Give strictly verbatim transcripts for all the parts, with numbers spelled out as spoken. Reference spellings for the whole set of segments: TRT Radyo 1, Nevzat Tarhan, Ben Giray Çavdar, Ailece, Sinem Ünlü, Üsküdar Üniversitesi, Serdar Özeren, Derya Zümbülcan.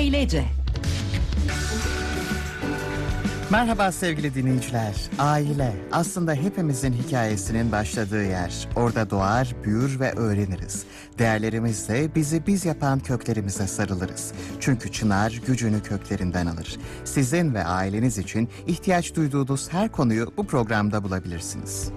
Ailece. Merhaba sevgili dinleyiciler. Aile aslında hepimizin hikayesinin başladığı yer. Orada doğar, büyür ve öğreniriz. Değerlerimizle bizi biz yapan köklerimize sarılırız. Çünkü çınar gücünü köklerinden alır. Sizin ve aileniz için ihtiyaç duyduğunuz her konuyu bu programda bulabilirsiniz.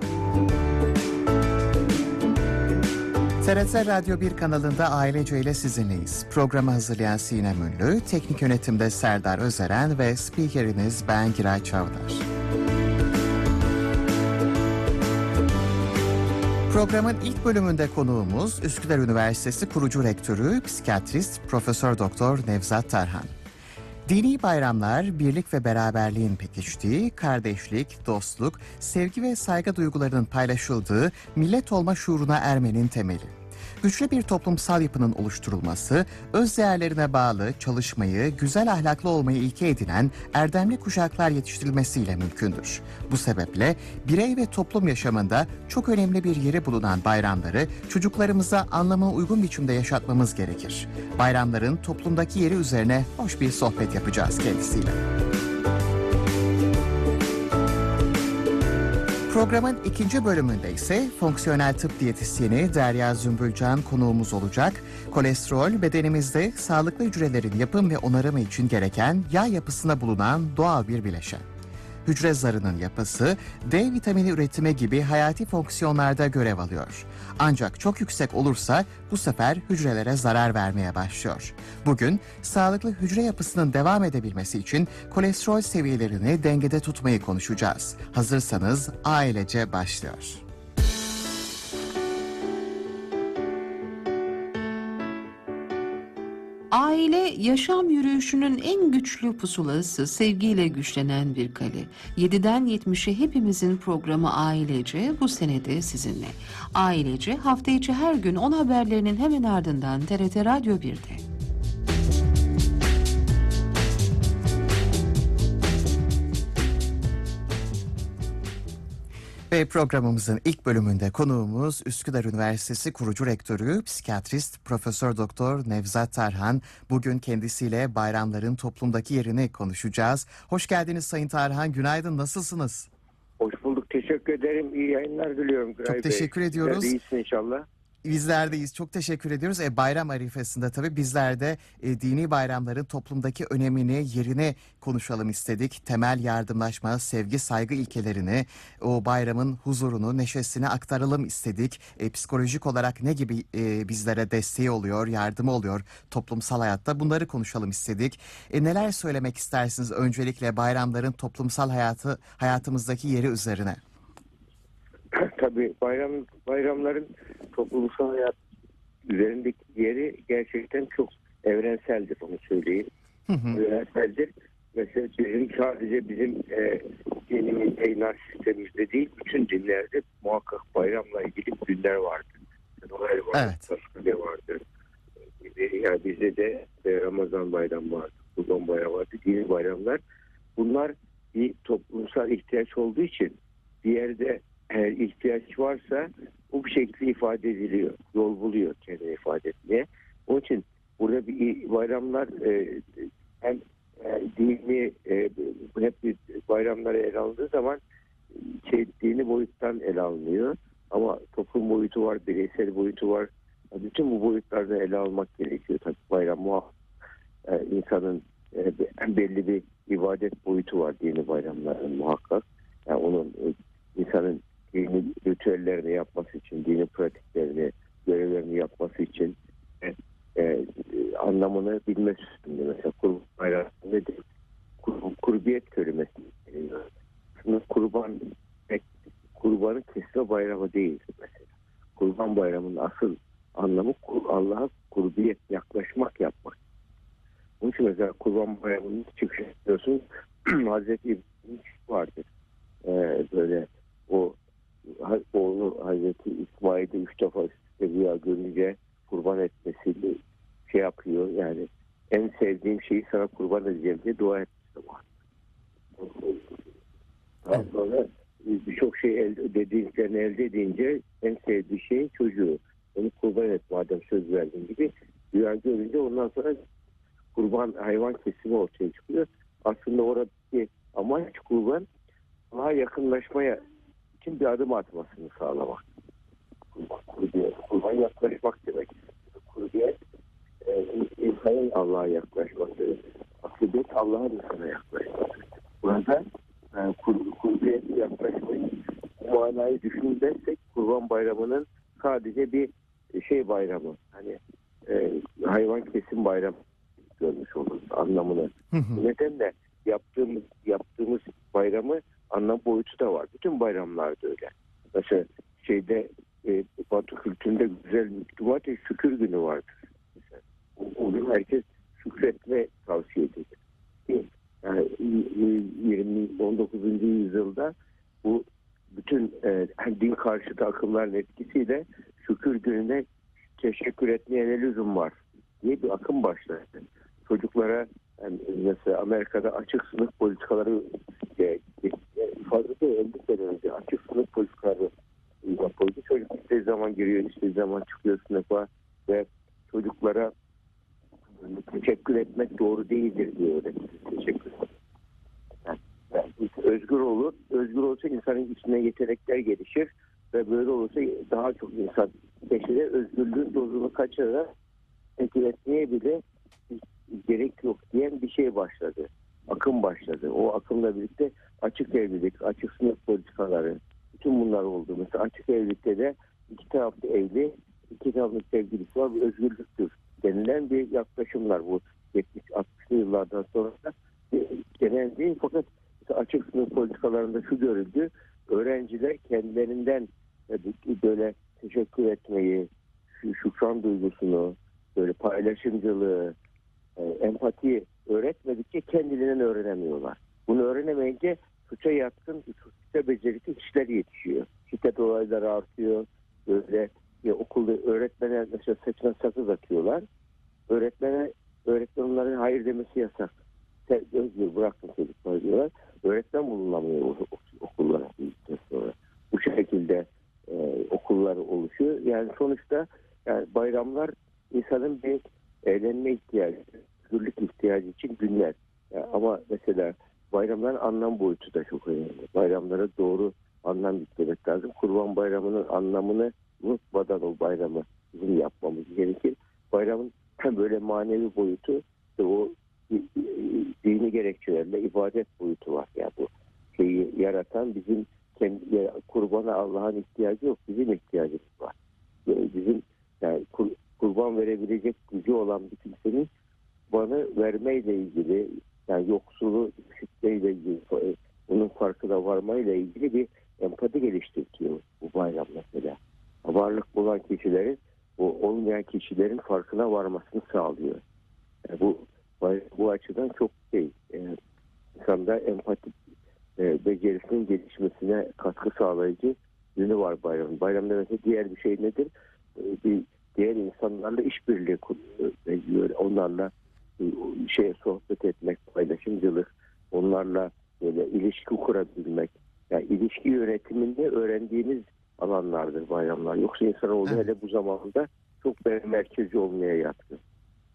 T R T Radyo bir kanalında Ailece ile sizinleyiz. Programı hazırlayan Sinem Ünlü, teknik yönetimde Serdar Özeren ve spikerimiz Ben Giray Çavdar. Programın ilk bölümünde konuğumuz Üsküdar Üniversitesi kurucu rektörü, psikiyatrist Profesör Doktor Nevzat Tarhan. Dini bayramlar, birlik ve beraberliğin pekiştiği, kardeşlik, dostluk, sevgi ve saygı duygularının paylaşıldığı millet olma şuuruna ermenin temeli. Güçlü bir toplumsal yapının oluşturulması, öz değerlerine bağlı çalışmayı, güzel ahlaklı olmayı ilke edinen erdemli kuşaklar yetiştirilmesiyle mümkündür. Bu sebeple birey ve toplum yaşamında çok önemli bir yeri bulunan bayramları çocuklarımıza anlamına uygun biçimde yaşatmamız gerekir. Bayramların toplumdaki yeri üzerine hoş bir sohbet yapacağız kendisiyle. Programın ikinci bölümünde ise fonksiyonel tıp diyetisyeni Derya Zümbülcan konuğumuz olacak. Kolesterol, bedenimizde sağlıklı hücrelerin yapım ve onarımı için gereken yağ yapısına bulunan doğal bir bileşen. Hücre zarının yapısı, D vitamini üretimi gibi hayati fonksiyonlarda görev alıyor. Ancak çok yüksek olursa bu sefer hücrelere zarar vermeye başlıyor. Bugün sağlıklı hücre yapısının devam edebilmesi için kolesterol seviyelerini dengede tutmayı konuşacağız. Hazırsanız Ailece başlıyor. Aile, yaşam yürüyüşünün en güçlü pusulası, sevgiyle güçlenen bir kale. yediden yetmişe hepimizin programı Ailece bu senede sizinle. Ailece hafta içi her gün on haberlerinin hemen ardından T R T Radyo birde. Ve programımızın ilk bölümünde konuğumuz Üsküdar Üniversitesi kurucu rektörü, psikiyatrist Profesör Doktor Nevzat Tarhan. Bugün kendisiyle bayramların toplumdaki yerini konuşacağız. Hoş geldiniz Sayın Tarhan. Günaydın. Nasılsınız? Hoş bulduk. Teşekkür ederim. İyi yayınlar diliyorum. Güray Çok teşekkür Bey. ediyoruz. Sizler de iyisin inşallah. Bizlerdeyiz. Çok teşekkür ediyoruz. E, bayram arifesinde tabii bizler de e, dini bayramların toplumdaki önemini, yerini konuşalım istedik. Temel yardımlaşma, sevgi, saygı ilkelerini, o bayramın huzurunu, neşesini aktaralım istedik. E, psikolojik olarak ne gibi e, bizlere desteği oluyor, yardımı oluyor toplumsal hayatta, bunları konuşalım istedik. E, neler söylemek istersiniz öncelikle bayramların toplumsal hayatı, hayatımızdaki yeri üzerine? Tabii bayram bayramların toplumsal hayat üzerindeki yeri gerçekten çok evrenseldir, onu söyleyeyim. Hı hı. Evrenseldir. Mesela bizim sadece bizim e, dinimiz, inanç sistemimizde değil, bütün dinlerde muhakkak bayramla ilgili günler vardır. Noel vardır, Paskale vardır. Yani bizde de Ramazan bayramı vardır, Kurban bayramı vardır, dini bayramlar. Bunlar bir toplumsal ihtiyaç olduğu için bir yerde eğer ihtiyaç varsa bu bir şekilde ifade ediliyor, yol buluyor kendini ifade etmeye. Onun için burada bir bayramlar e, hem e, dini e, hep bir bayramlara ele alındığı zaman şey, dini boyuttan ele alınıyor. Ama toplum boyutu var, bireysel boyutu var. Bütün bu boyutlardan ele almak gerekiyor. Tabii bayram muhakkak e, insanın e, belli bir ibadet boyutu var dini bayramların muhakkak. Yani onun e, insanın dini ritüellerini yapması için, dini pratiklerini, görevlerini yapması için e, e, anlamını bilmesi için. Mesela kurban bayramı nedir? Kur, kurbiyet kelimesi. Şimdi kurban, kurbanın kesme bayramı değil mesela. Kurban bayramının asıl anlamı Allah'a kurbiyet, yaklaşmak, yapmak. Bunun için mesela kurban bayramının çıkışı diyorsun, Hazreti İbrahim'in vardır. E, böyle o oğlu Hazreti İsmail'de üç defa rüya görünce kurban etmesiyle şey yapıyor, yani en sevdiğim şeyi sana kurban edeceğim diye dua etmiştim. Daha sonra birçok şey elde, dediğinlerini elde edince en sevdiği şey çocuğu, onu kurban et madem söz verdiğim gibi, rüya görünce ondan sonra kurban hayvan kesimi ortaya çıkıyor. Aslında oradaki amaç kurban daha yakınlaşmaya için bir adım atmasını sağlamak. Kurban, kurban yaklaşmak demek. Kurban e, insanın Allah'a yaklaşması, akıbet Allah'a insana yaklaşması. Burada e, kur, kurban yaklaşmayı, bu manayı düşün dersek kurban bayramının sadece bir şey bayramı, hani e, hayvan kesim bayramı görmüş oluruz anlamını. Nedenle yaptığımız yaptığımız bayramı anlam boyutu da var. Bütün bayramlarda öyle. Mesela şeyde e, Batı kültüründe güzel Cumartesi şükür günü vardır. Mesela, o, o gün herkes şükretme tavsiye edilir. Yani yirmi on dokuzuncu yüzyılda bu bütün e, din karşıtı akımların etkisiyle şükür gününe teşekkür etmeye ne lüzum var diye bir akım başladı. Çocuklara yani mesela Amerika'da açık sınıf politikaları e, e, fazlası öldükten önce açık sınıf politikaları yapıldı. Çocuk işte zaman giriyor, işte zaman çıkıyor sınıfa ve çocuklara teşekkür etmek doğru değildir diye öğretildi. Teşekkür ederim. Özgür olur. Özgür olsa insanın içine yetenekler gelişir ve böyle olursa daha çok insan peşine özgürlüğün dozunu kaçırarak teşkil etmeye bile gerek yok diyen bir şey başladı. Akım başladı. O akımla birlikte açık evlilik, açık sınıf politikaları, bütün bunlar oldu. Mesela açık evlilikte de iki taraflı evli, iki taraflı sevgilisi var, bir özgürlüktür denilen bir yaklaşımlar bu. yetmiş altmışlı yıllardan sonra genel değil fakat açık sınıf politikalarında şu görüldü. Öğrenciler kendilerinden böyle teşekkür etmeyi, şükran duygusunu, böyle paylaşımcılığı, empatiyi öğretmedikçe kendilerinden öğrenemiyorlar. Bunu öğrenemeyince suça yatkın, suça becerikli kişiler yetişiyor. Şiddet olayları artıyor. Böyle ya okulda öğretmenler mesela saçına sakız atıyorlar. Öğretmene, öğretmen onların hayır demesi yasak. Özgür bırakın çocuklar diyorlar. Öğretmen bulunamıyor okullara. Bu şekilde e, okullar oluşuyor. Yani sonuçta yani bayramlar insanın bir eğlenme ihtiyacı, özgürlük ihtiyacı için günler. Yani ama mesela bayramların anlam boyutu da çok önemli. Bayramlara doğru anlam yüklemek lazım. Kurban Bayramı'nın anlamını unutmadan o bayramı bizim yapmamız gerekir. Bayramın hem böyle manevi boyutu ve o dini gerekçelerle ibadet boyutu var. Yani bu şeyi yaratan bizim kendi, kurbana Allah'ın ihtiyacı yok. Bizim ihtiyacımız var. Yani bizim yani kur, kurban verebilecek gücü olan bir kimsenin kurbanı vermeyle ilgili yani yoksulu şiddetle ilgili bunun farkına varmayla ilgili bir empati geliştiriyor bu bayram mesela. Varlık bulan kişilerin bu olmayan kişilerin farkına varmasını sağlıyor. Yani bu Bu açıdan çok şey, e, insanda empati e, becerisinin gelişmesine katkı sağlayıcı yönü var bayramın. Bayramda mesela diğer bir şey nedir? E, bir diğer insanlarla işbirliği kuruyor. E, onlarla e, şey sohbet etmek, paylaşımcılık, onlarla böyle ilişki kurabilmek. Yani ilişki yönetiminde öğrendiğimiz alanlardır bayramlar. Yoksa insanoğlu evet. Hele bu zamanda çok böyle merkezci olmaya yatkın.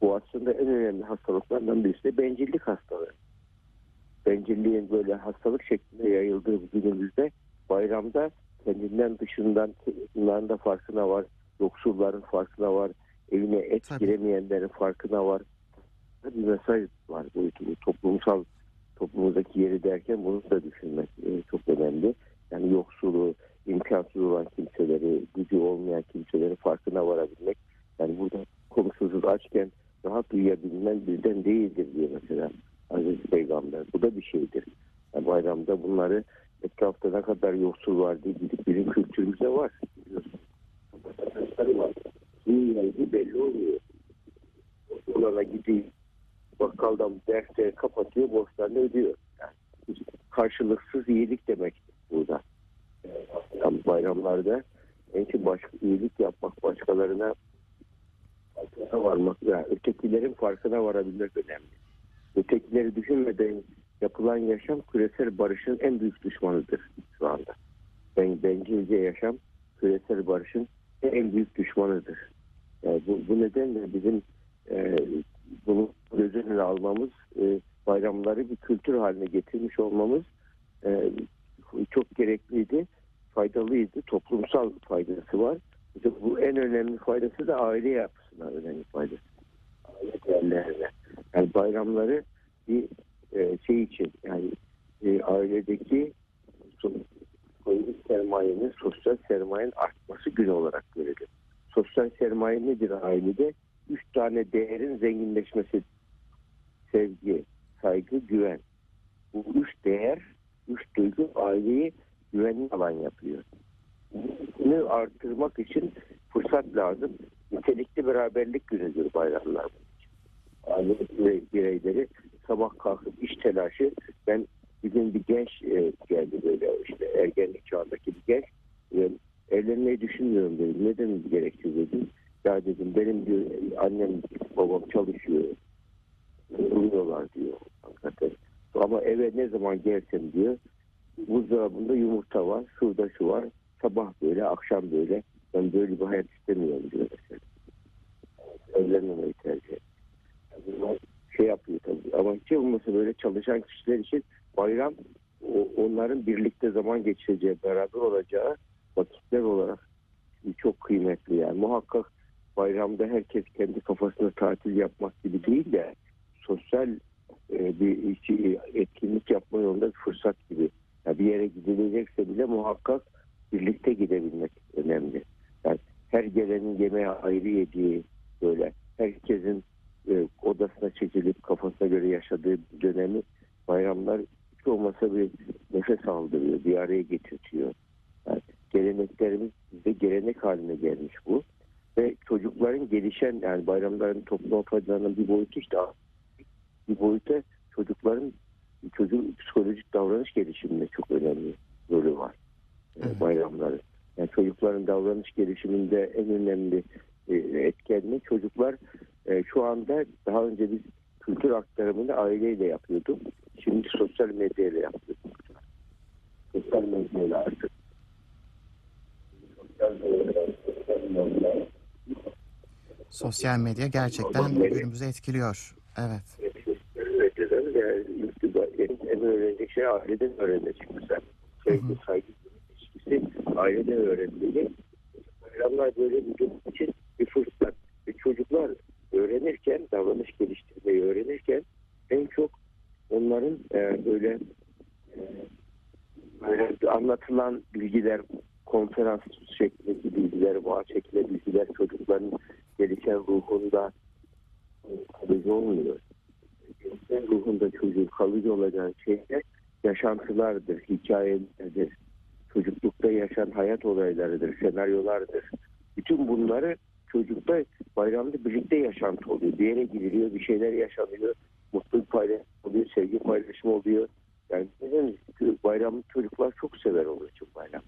Bu aslında en önemli hastalıklardan birisi de bencillik hastalığı. Bencilliğin böyle hastalık şeklinde yayıldığı günümüzde bayramda kendinden dışından bunların da farkına var, yoksulların farkına var, evine et Tabii. giremeyenlerin farkına var. Bir mesaj var boyutu. Toplumsal toplumumuzdaki yeri derken bunu da düşünmek çok önemli. Yani yoksulu, imkansız olan kimseleri, gücü olmayan kimselerin farkına varabilmek. Yani burada komşusuz açken rahat uyuyabilmen bizden değildir diye mesela Aziz Peygamber. Bu da bir şeydir. Yani bayramda bunları etrafta ne kadar yoksul var diye gidip bizim kültürümüzde var. Biliyorsunuz. Dünyayı belli oluyor. Yoksullara gidiyor. Bakkaldan dersleri kapatıyor, borçlarını ödüyor. Yani karşılıksız iyilik demek burada. Yani bayramlarda en çok başka iyilik yapmak başkalarına farkına varmak, yani ötekilerin farkına varabilmek önemli. Ötekileri düşünmeden yapılan yaşam küresel barışın en büyük düşmanıdır şu anda. Ben, bencilce yaşam küresel barışın en büyük düşmanıdır. Yani bu, bu nedenle bizim e, bunu gözünün ele almamız, e, bayramları bir kültür haline getirmiş olmamız e, çok gerekliydi, faydalıydı. Toplumsal faydası var. İşte bu en önemli faydası da aile yapısına önemli faydası. Aile değerlerine. Yani bayramları bir e, şey için, yani e, ailedeki sermayenin, sosyal sermayenin artması günü olarak görelim. Sosyal sermaye nedir ailede? Üç tane değerin zenginleşmesi: sevgi, saygı, güven. Bu üç değer, üç duygu aileyi güvenli alan yapıyor. Bunu artırmak için fırsat lazım. Nitelikli beraberlik günüdür bayramlar. Aile bireyleri sabah kalkıp iş telaşı. Ben bugün bir genç geldi, böyle işte ergenlik çağındaki bir genç. Evlenmeyi düşünmüyorum dedim. Neden gerekli dedim. Ya dedim, benim diyor, annem babam çalışıyor. Uyuyorlar diyor. Hakikaten. Ama eve ne zaman gelsem diyor, buzdolabında yumurta var, şurada şu var, sabah böyle, akşam böyle. Ben böyle bir hayat istemiyorum diyor mesela. Evlenmemeyi tercih ediyor. Şey yapıyor tabii. Ama hiç olmasa böyle çalışan kişiler için bayram, onların birlikte zaman geçireceği, beraber olacağı vakitler olarak çok kıymetli yani. Muhakkak bayramda herkes kendi kafasına tatil yapmak gibi değil de sosyal e, bir iki, etkinlik yapma yolunda bir fırsat gibi. Yani bir yere gidilecekse bile muhakkak birlikte gidebilmek önemli. Yani her gelenin yemeğe ayrı yediği, böyle herkesin e, odasına çekilip kafasına göre yaşadığı dönemi bayramlar hiç olmasa bir nefes aldırıyor, bir araya getirtiyor. Yani geleneklerimiz bize gelenek haline gelmiş bu. Ve çocukların gelişen, yani bayramların toplum faydalarının bir boyutu işte bir boyuta çocukların çocuğun psikolojik davranış gelişiminde çok önemli rolü var. Evet. Bayramların. Yani çocukların davranış gelişiminde en önemli etkenli çocuklar. Şu anda daha önce biz kültür aktarımını aileyle yapıyorduk. Şimdi sosyal medyayla yapıyorduk. Sosyal medyayla artık. Sosyal medya gerçekten günümüzü etkiliyor. Evet. En öğrenecek şey aileden öğrenecek mesela. Sevgi, saygı ilişkisi aileden öğrenmeli. Bayramlar böyle bir durum için bir fırsat. Ve çocuklar öğrenirken, davranış geliştirmeyi öğrenirken en çok onların e, böyle e, böyle anlatılan bilgiler, konferans şeklindeki bilgiler, bağ şeklinde bilgiler çocukların gelişen ruhunda kalıcı olmuyor. Gelişen ruhunda çocuğun kalıcı olacağı şeyler yaşantılardır, hikayelerdir. Çocuklukta yaşanan hayat olaylarıdır, senaryolardır. Bütün bunları çocukta bayramda birlikte yaşantı oluyor. Bir yere gidiliyor, bir şeyler yaşanıyor. Mutluluk paylaşımı oluyor, sevgi paylaşımı oluyor. Yani bayramı çocuklar çok sever onun için bayram.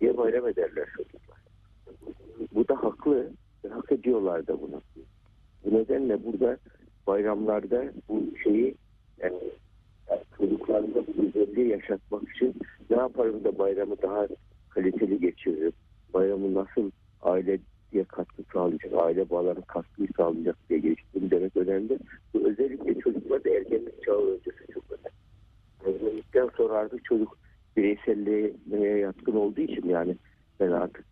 Diye bayram ederler çocuklar. Bu da haklı, hak ediyorlar da bunu. Bu nedenle burada bayramlarda bu şeyi yani, yani çocuklarla bu güzelliği yaşatmak için ne yaparım da bayramı daha kaliteli geçiririm? Bayramı nasıl aile diye katkı sağlayacak, aile bağlarının katkıyı sağlayacak diye geliştirdim demek önemli. Bu özellikle çocuklar da ergenlik çağı öncesi çok önemli. Ergenlikten sonra artık çocuk bireyselliğe yatkın olduğu için yani ben artık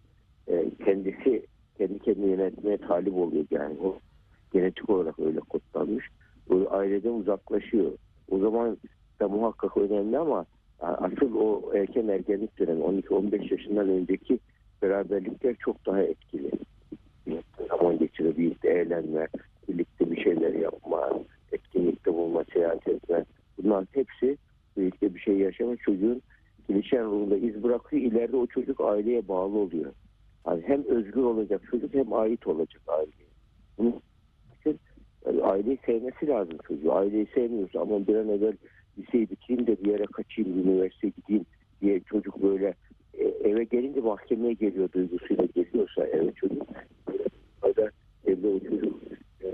e, kendisi kendi kendini yönetmeye talip oluyor yani o genetik olarak öyle kodlanmış. O aileden uzaklaşıyor. O zaman da muhakkak önemli ama asıl o erken ergenlik dönemi on iki on beş yaşından önceki beraberlikler çok daha etkili. Birlikte zaman geçirip birlikte eğlenme, birlikte bir şeyler yapma, etkinlikte bulma, seyahat etme. Bunların hepsi birlikte bir şey yaşama çocuğun gelişen ruhunda iz bırakıyor. İleride o çocuk aileye bağlı oluyor. Yani hem özgür olacak çocuk hem ait olacak aileye. Bunun için yani aileyi sevmesi lazım çocuğu. Aileyi sevmiyorsa ama bir an evvel liseyi bitireyim de bir yere kaçayım, üniversiteye gideyim diye çocuk böyle eve gelince mahkemeye geliyor duygusuyla geliyorsa eve çocuk. Hatta evde o çocuk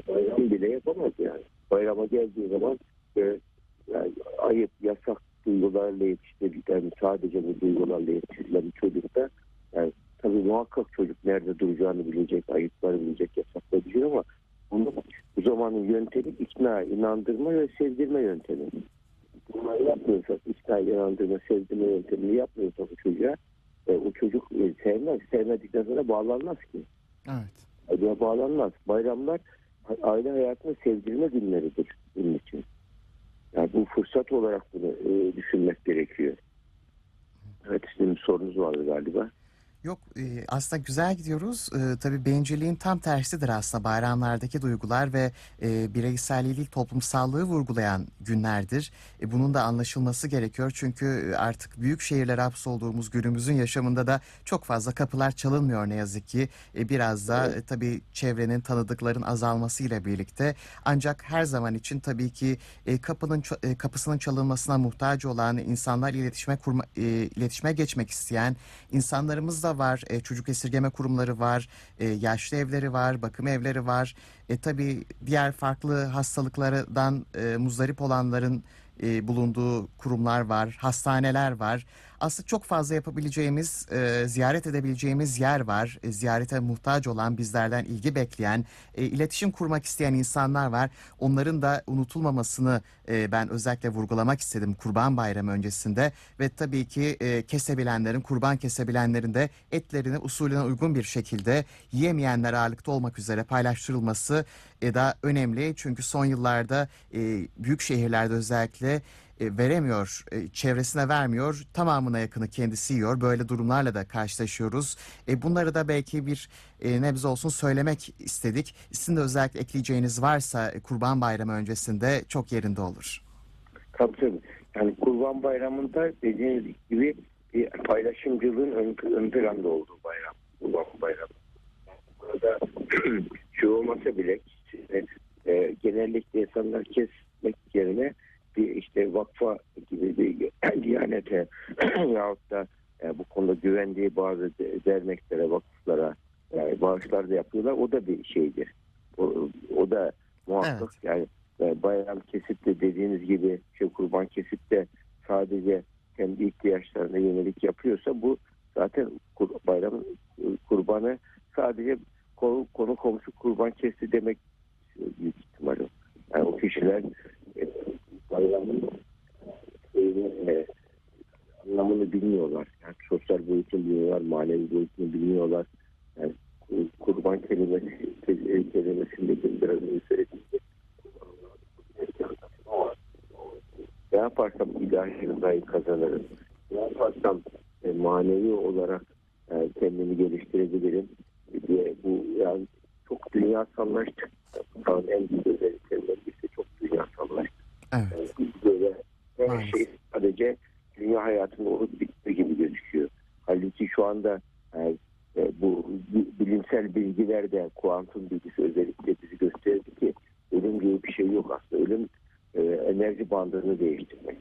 bayram bile yapamaz yani. Bayrama geldiği zaman böyle yani ayıp, yasak duygularla yetiştirildi. Yani sadece bu duygularla yetiştirilen bir çocukta yani tabii muhakkak çocuk nerede duracağını bilecek, ayıpları bilecek, yasakları bilecek ama Bunu, bu zamanın yöntemi ikna, inandırma ve sevdirme yöntemi. Bunları yapmıyorsak, ikna, inandırma, sevdirme yöntemini yapmıyorsak o çocuğa, e, o çocuk e, sevmez. Sevmedikten sonra bağlanmaz ki. Evet. Acaba bağlanmaz. Bayramlar aile hayatını sevdirme günleridir bunun için. Yani bu fırsat olarak bunu e, düşünmek gerekiyor. Evet, sizin sorunuz vardı galiba. Yok, aslında güzel gidiyoruz. E, tabii bencilliğin tam tersidir aslında bayramlardaki duygular ve e, bireyselliği değil toplumsallığı vurgulayan günlerdir. E, bunun da anlaşılması gerekiyor çünkü artık büyük şehirlere hapsolduğumuz günümüzün yaşamında da çok fazla kapılar çalınmıyor ne yazık ki. E, biraz da e, tabii çevrenin, tanıdıkların azalmasıyla birlikte. Ancak her zaman için tabii ki e, kapının e, kapısının çalınmasına muhtaç olan insanlar iletişime kurma, e, iletişime geçmek isteyen insanlarımız da var, e, çocuk esirgeme kurumları var, e, yaşlı evleri var, bakım evleri var. E, tabii diğer farklı hastalıklardan e, muzdarip olanların e, bulunduğu kurumlar var, hastaneler var. Aslında çok fazla yapabileceğimiz, e, ziyaret edebileceğimiz yer var. E, ziyarete muhtaç olan, bizlerden ilgi bekleyen, e, iletişim kurmak isteyen insanlar var. Onların da unutulmamasını e, ben özellikle vurgulamak istedim Kurban Bayramı öncesinde. Ve tabii ki e, kesebilenlerin, kurban kesebilenlerin de etlerini usulüne uygun bir şekilde yiyemeyenler ağırlıkta olmak üzere paylaştırılması e, da önemli. Çünkü son yıllarda e, büyük şehirlerde özellikle veremiyor, çevresine vermiyor, tamamına yakını kendisi yiyor. Böyle durumlarla da karşılaşıyoruz. Bunları da belki bir nebze olsun söylemek istedik. Sizin de özellikle ekleyeceğiniz varsa Kurban Bayramı öncesinde çok yerinde olur. Tabii tabii. Yani Kurban Bayramı'nda dediğiniz gibi bir paylaşımcılığın ön, ön planda olduğu bayram. Kurban Bayramı. Burada şu olmasa bile e, genellikle insanlar kesmek yerine işte vakfa gibi bir diyanete yahut da e, bu konuda güvendiği bazı derneklere, vakıflara yani bağışlar da yapıyorlar. O da bir şeydir. O, o da muhakkak evet. Yani e, bayram kesip de dediğiniz gibi şey, kurban kesip de sadece kendi ihtiyaçlarına yönelik yapıyorsa bu zaten kur, bayram kurbanı sadece konu, konu komşu kurban kesti demek büyük ihtimalle. Yani o kişiler e, bayramın e, anlamını bilmiyorlar. Yani sosyal boyutunu bilmiyorlar, manevi boyutunu bilmiyorlar. Yani kurban kelimesi, kelimesindeki biraz özellikle ne yaparsam ilahi rızayı kazanırım. Ne yaparsam e, manevi olarak e, kendimi geliştirebilirim diye bu yani çok dünya sanlaştık. Yani en büyük özelliklerden birisi çok dünya sanlaştık. Evet. Böyle her şey sadece dünya hayatında olup bittiği gibi gözüküyor. Halbuki şu anda yani, bu bilimsel bilgiler de, kuantum bilgisi özellikle bizi gösterdi ki ölüm gibi bir şey yok aslında. Ölüm e, enerji bandını değiştirmek.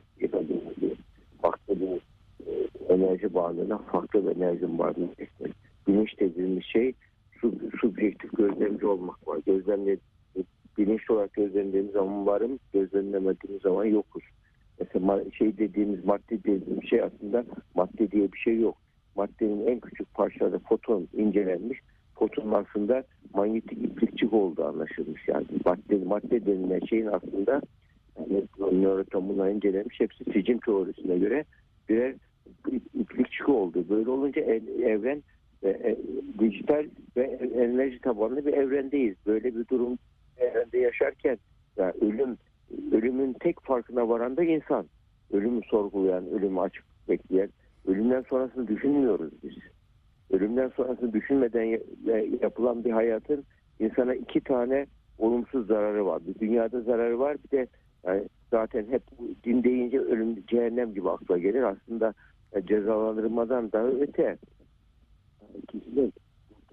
Baktığımız e, enerji bandına farklı bir enerji bandını değiştirmek. Bilinç dediğimiz şey sub, subjektif gözlemci olmak var. Gözlemle bilinçli olarak gözlemlediğimiz zaman varım, gözlemlemediğimiz zaman yokuz. Mesela şey dediğimiz, madde dediğimiz şey aslında madde diye bir şey yok. Maddenin en küçük parçaları foton incelenmiş. Foton aslında manyetik iplikçik olduğu anlaşılmış. Yani madde, madde denilen şeyin aslında yani, nörotomuna incelenmiş. Hepsi sicim teorisine göre birer iplikçik oldu. Böyle olunca evren e, e, dijital ve enerji tabanlı bir evrendeyiz. Böyle bir durum evrende yaşarken yani ölüm ölümün tek farkına varan da insan. Ölümü sorgulayan, ölümü açık bekleyen, ölümden sonrasını düşünmüyoruz biz. Ölümden sonrasını düşünmeden yapılan bir hayatın insana iki tane olumsuz zararı var. Bir dünyada zararı var, bir de yani zaten hep din deyince ölüm cehennem gibi akla gelir. Aslında cezalandırmadan daha öte. Kişinin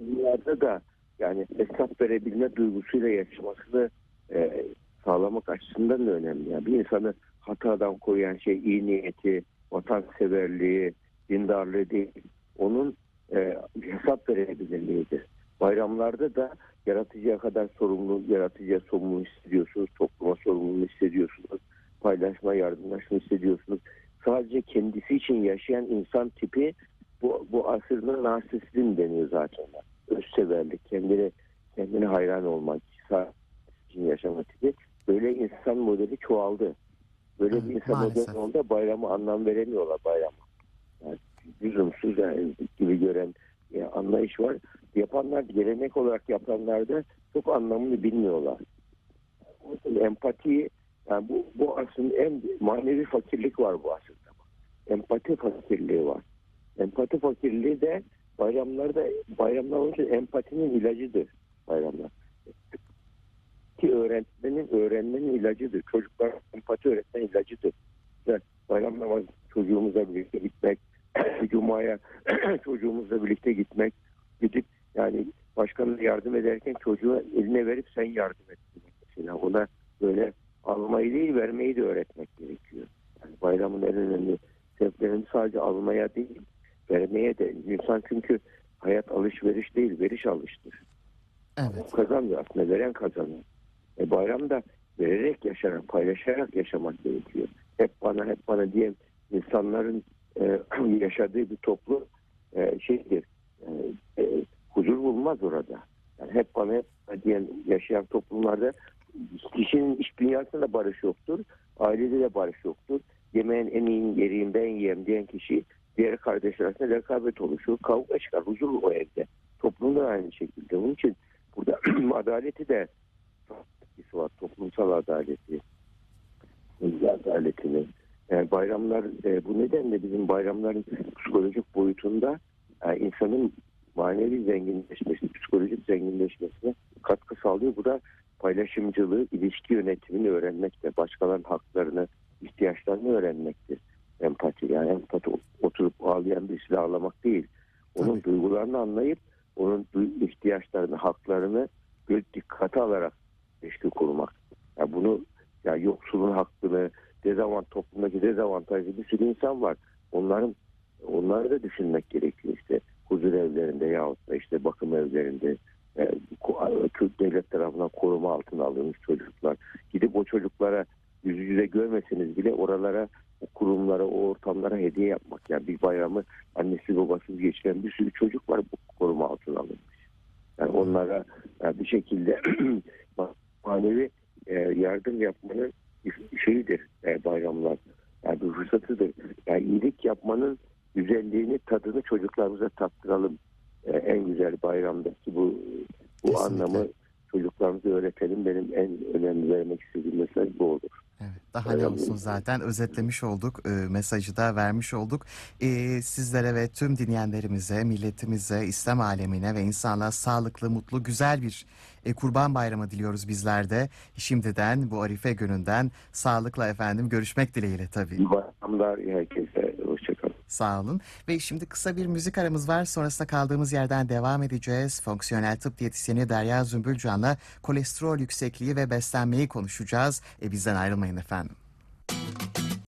dünyada da yani hesap verebilme duygusuyla yaşamasını e, sağlamak açısından da önemli. Yani bir insanı hatadan koruyan şey iyi niyeti, vatanseverliği, dindarlığı değil. Onun e, hesap verebilirliğidir. Bayramlarda da yaratıcıya kadar sorumlu, yaratıcıya sorumluluğu hissediyorsunuz, topluma sorumluluğu hissediyorsunuz, paylaşma, yardımlaşma hissediyorsunuz. Sadece kendisi için yaşayan insan tipi bu, bu asırda narsisizm deniyor zaten. Özseverlik, kendine, kendine hayran olmak, için yaşamak için. Böyle insan modeli çoğaldı. Böyle evet, bir insan maalesef. Modeli onda bayramı anlam veremiyorlar bayramı. Yani lüzumsuz yani gibi gören yani anlayış var. Yapanlar, gelenek olarak yapanlar da çok anlamını bilmiyorlar. Yani empati, yani bu, bu aslında en manevi fakirlik var bu aslında. Empati fakirliği var. Empati fakirliği de bayramlarda, bayramlar onun için empatinin ilacıdır bayramlar. Ki öğretmenin öğrenmenin ilacıdır. Çocuklar empati öğretmenin ilacıdır. Yani bayram namazı çocuğumuzla birlikte gitmek, Cuma'ya çocuğumuzla birlikte gitmek, gidip yani başkanına yardım ederken çocuğa eline verip sen yardım et demek. Mesela ona böyle almayı değil vermeyi de öğretmek gerekiyor. Yani bayramın en önemli sebeplerini sadece almaya değil, vermeye de. İnsan çünkü hayat alışveriş değil, veriş alıştır. Evet. Kazanıyor aslında, veren kazanıyor. E bayramda vererek yaşarak, paylaşarak yaşamak gerekiyor. Hep bana, hep bana diyen insanların e, yaşadığı bir toplum e, şeydir, e, e, huzur bulmaz orada. Yani hep bana, hep bana diyen yaşayan toplumlarda kişinin iş dünyasında barış yoktur, ailede de barış yoktur. Yemeğin en iyi yeriyim ben yiyeyim diyen kişi diğer kardeşler arasında rekabet oluşur, kavga çıkar, huzur o evde. Toplumda aynı şekilde. Onun için burada adaleti de var, toplumsal adaleti, adaletini. Yani bayramlar e, bu nedenle bizim bayramların psikolojik boyutunda e, insanın manevi zenginleşmesi, psikolojik zenginleşmesine katkı sağlıyor. Bu da paylaşımcılığı, ilişki yönetimini öğrenmekte, başkalarının haklarını, ihtiyaçlarını öğrenmektir. Empati, yani empati oturup ağlayan birisiyle ağlamak değil. Onun tabii. Duygularını anlayıp onun ihtiyaçlarını, haklarını dikkate alarak ilişki kurmak. Yani bunu yani yoksulun hakkını, dezavant, toplumdaki dezavantajlı bir sürü insan var. Onların onları da düşünmek gerekiyor işte. Huzur evlerinde yahut da işte bakım evlerinde yani, Türk devlet tarafından koruma altına alınmış çocuklar. Gidip o çocuklara yüz yüze görmeseniz bile oralara, o kurumlara, o ortamlara hediye yapmak. Yani bir bayramı annesi babasız geçiren bir sürü çocuk var bu koruma altına alınmış. Yani onlara yani bir şekilde manevi yardım yapmanın şeyidir bayramlar. Yani bir fırsatıdır. Yani iyilik yapmanın güzelliğini, tadını çocuklarımıza tattıralım. En güzel bayramdaki bu bu kesinlikle. Anlamı çocuklarımıza öğretelim. Benim en önemli vermek istediğim mesaj bu olur. Evet, daha ne olsun zaten özetlemiş olduk, e, mesajı da vermiş olduk. E, sizlere ve tüm dinleyenlerimize, milletimize, İslam alemine ve insanlığa sağlıklı, mutlu, güzel bir e, Kurban Bayramı diliyoruz bizler de. Şimdiden bu Arife gününden sağlıkla efendim görüşmek dileğiyle tabii. İyi bayramlar herkese, hoşçakalın. Sağ olun. Ve şimdi kısa bir müzik aramız var. Sonrasında kaldığımız yerden devam edeceğiz. Fonksiyonel tıp diyetisyeni Derya Zümbülcan'la kolesterol yüksekliği ve beslenmeyi konuşacağız. E, bizden ayrılmayın efendim.